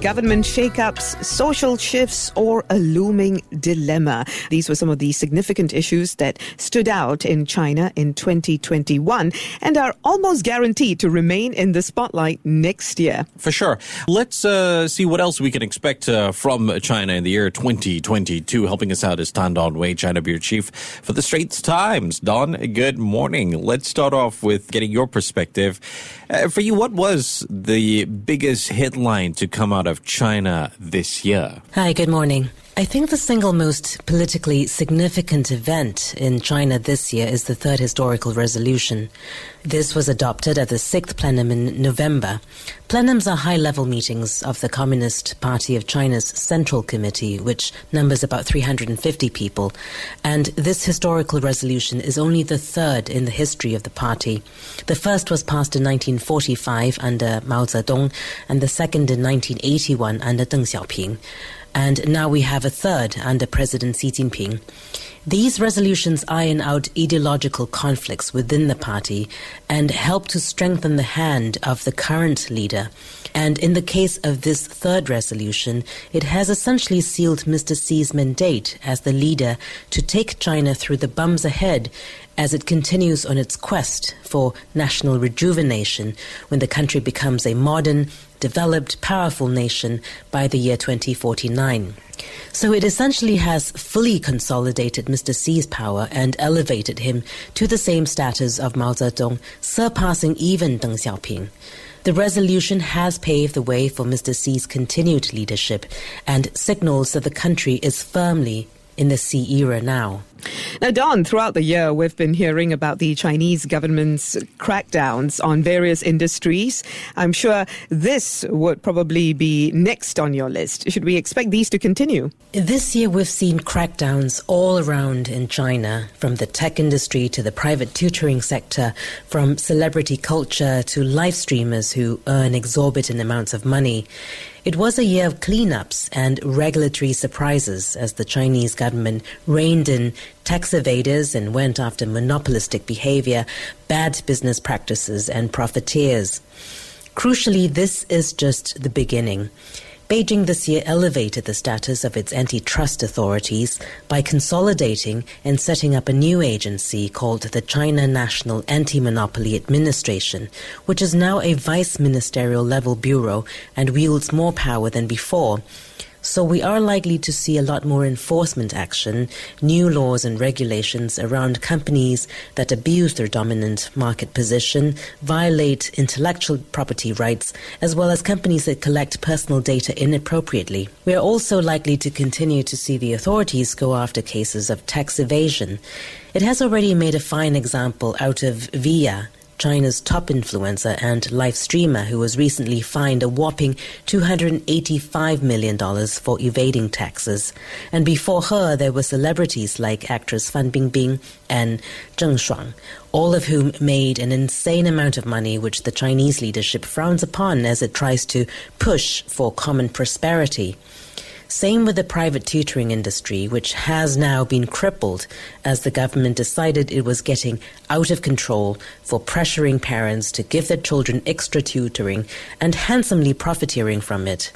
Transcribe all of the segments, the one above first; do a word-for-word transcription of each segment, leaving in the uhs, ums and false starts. Government shake-ups, social shifts, or a looming dilemma. These were some of the significant issues that stood out in China in twenty twenty-one and are almost guaranteed to remain in the spotlight next year. For sure. Let's uh, see what else we can expect uh, from China in the year twenty twenty-two. Helping us out is Tan Dawn Wei, China Bureau Chief for The Straits Times. Don, good morning. Let's start off with getting your perspective. Uh, for you, what was the biggest headline to come out of China this year? Hi, good morning. I think the single most politically significant event in China this year is the third historical resolution. This was adopted at the sixth plenum in November. Plenums are high-level meetings of the Communist Party of China's Central Committee, which numbers about three hundred fifty people. And this historical resolution is only the third in the history of the party. The first was passed in nineteen forty-five under Mao Zedong, and the second in nineteen eighty-one under Deng Xiaoping. And now we have a third under President Xi Jinping. These resolutions iron out ideological conflicts within the party and help to strengthen the hand of the current leader. And in the case of this third resolution, it has essentially sealed Mister Xi's mandate as the leader to take China through the bumps ahead as it continues on its quest for national rejuvenation when the country becomes a modern, developed, powerful nation by the year twenty forty-nine. So it essentially has fully consolidated Mister Xi's power and elevated him to the same status of Mao Zedong, surpassing even Deng Xiaoping. The resolution has paved the way for Mister Xi's continued leadership and signals that the country is firmly in the Xi era now. Now, Don, throughout the year, we've been hearing about the Chinese government's crackdowns on various industries. I'm sure this would probably be next on your list. Should we expect these to continue? This year, we've seen crackdowns all around in China, from the tech industry to the private tutoring sector, from celebrity culture to live streamers who earn exorbitant amounts of money. It was a year of cleanups and regulatory surprises as the Chinese government reined in tax evaders and went after monopolistic behavior, bad business practices, and profiteers. Crucially, this is just the beginning. Beijing this year elevated the status of its antitrust authorities by consolidating and setting up a new agency called the China National Anti-Monopoly Administration, which is now a vice ministerial level bureau and wields more power than before. So we are likely to see a lot more enforcement action, new laws and regulations around companies that abuse their dominant market position, violate intellectual property rights, as well as companies that collect personal data inappropriately. We are also likely to continue to see the authorities go after cases of tax evasion. It has already made a fine example out of V I A, China's top influencer and live streamer, who was recently fined a whopping two hundred eighty-five million dollars for evading taxes. And before her, there were celebrities like actress Fan Bingbing and Zheng Shuang, all of whom made an insane amount of money, which the Chinese leadership frowns upon as it tries to push for common prosperity. Same with the private tutoring industry, which has now been crippled as the government decided it was getting out of control for pressuring parents to give their children extra tutoring and handsomely profiteering from it.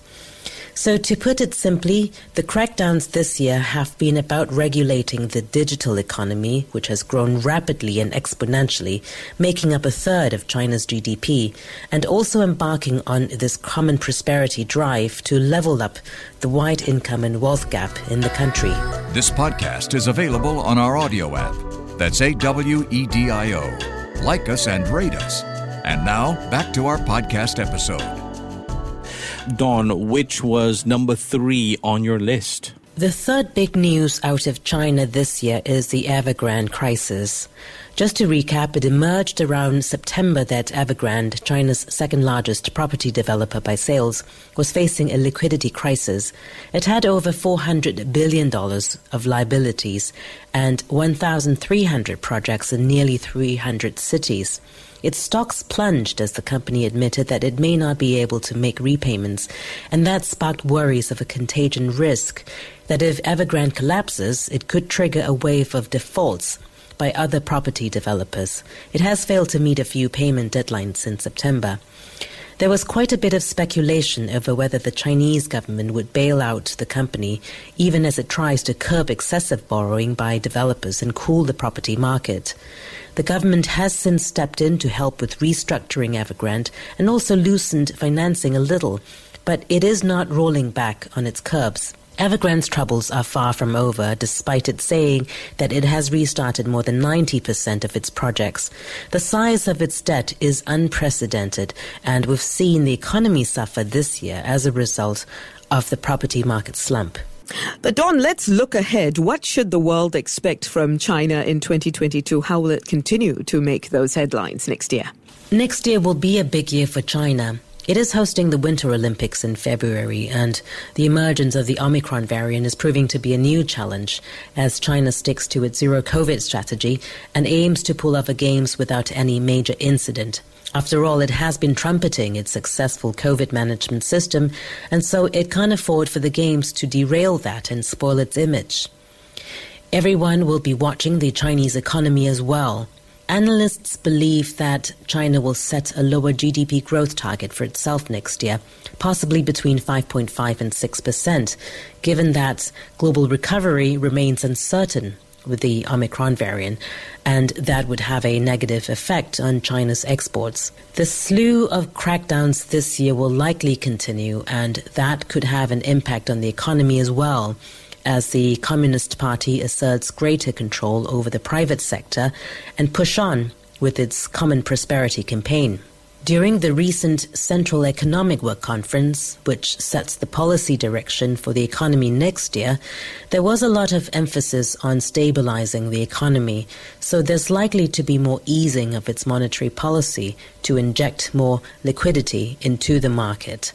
So to put it simply, the crackdowns this year have been about regulating the digital economy, which has grown rapidly and exponentially, making up a third of China's G D P, and also embarking on this common prosperity drive to level up the wide income and wealth gap in the country. This podcast is available on our audio app. That's A W E D I O. Like us and rate us. And now, back to our podcast episode. Dawn, which was number three on your list? The third big news out of China this year is the Evergrande crisis. Just to recap, it emerged around September that Evergrande, China's second largest property developer by sales, was facing a liquidity crisis. It had over four hundred billion dollars of liabilities and one thousand three hundred projects in nearly three hundred cities. Its stocks plunged as the company admitted that it may not be able to make repayments, and that sparked worries of a contagion risk that if Evergrande collapses, it could trigger a wave of defaults by other property developers. It has failed to meet a few payment deadlines since September. There was quite a bit of speculation over whether the Chinese government would bail out the company, even as it tries to curb excessive borrowing by developers and cool the property market. The government has since stepped in to help with restructuring Evergrande and also loosened financing a little, but it is not rolling back on its curbs. Evergrande's troubles are far from over, despite it saying that it has restarted more than ninety percent of its projects. The size of its debt is unprecedented, and we've seen the economy suffer this year as a result of the property market slump. But Dawn, let's look ahead. What should the world expect from China in twenty twenty-two? How will it continue to make those headlines next year? Next year will be a big year for China. It is hosting the Winter Olympics in February, and the emergence of the Omicron variant is proving to be a new challenge as China sticks to its zero-COVID strategy and aims to pull off the games without any major incident. After all, it has been trumpeting its successful COVID management system, and so it can't afford for the games to derail that and spoil its image. Everyone will be watching the Chinese economy as well. Analysts believe that China will set a lower G D P growth target for itself next year, possibly between five point five and six percent, given that global recovery remains uncertain with the Omicron variant, and that would have a negative effect on China's exports. The slew of crackdowns this year will likely continue, and that could have an impact on the economy as well, as the Communist Party asserts greater control over the private sector and push on with its Common Prosperity campaign. During the recent Central Economic Work Conference, which sets the policy direction for the economy next year, there was a lot of emphasis on stabilizing the economy, so there's likely to be more easing of its monetary policy to inject more liquidity into the market.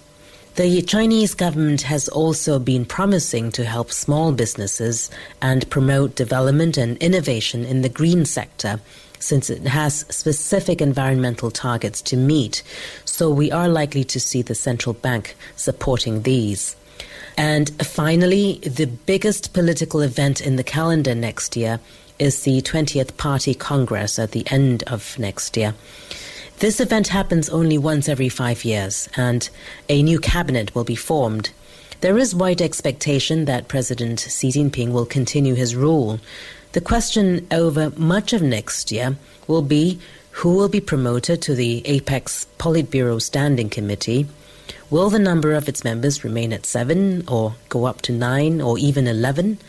The Chinese government has also been promising to help small businesses and promote development and innovation in the green sector, since it has specific environmental targets to meet, so we are likely to see the central bank supporting these. And finally, the biggest political event in the calendar next year is the twentieth Party Congress at the end of next year. This event happens only once every five years, and a new cabinet will be formed. There is wide expectation that President Xi Jinping will continue his rule. The question over much of next year will be who will be promoted to the Apex Politburo Standing Committee. Will the number of its members remain at seven, or go up to nine, or even eleven?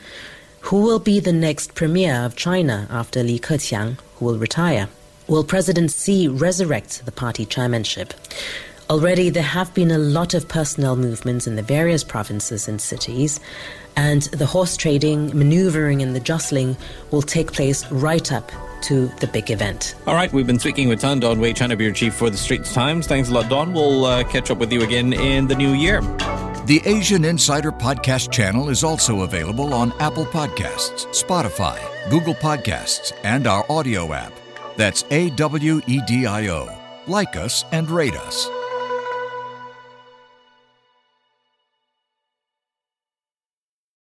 Who will be the next premier of China after Li Keqiang, who will retire? Will President Xi resurrect the party chairmanship? Already there have been a lot of personnel movements in the various provinces and cities, and the horse trading, maneuvering and the jostling will take place right up to the big event. All right, we've been speaking with Tan Dawn Wei, China Bureau Chief for The Straits Times. Thanks a lot, Dawn. We'll uh, catch up with you again in the new year. The Asian Insider Podcast channel is also available on Apple Podcasts, Spotify, Google Podcasts, and our audio app. That's A W E D I O. Like us and rate us.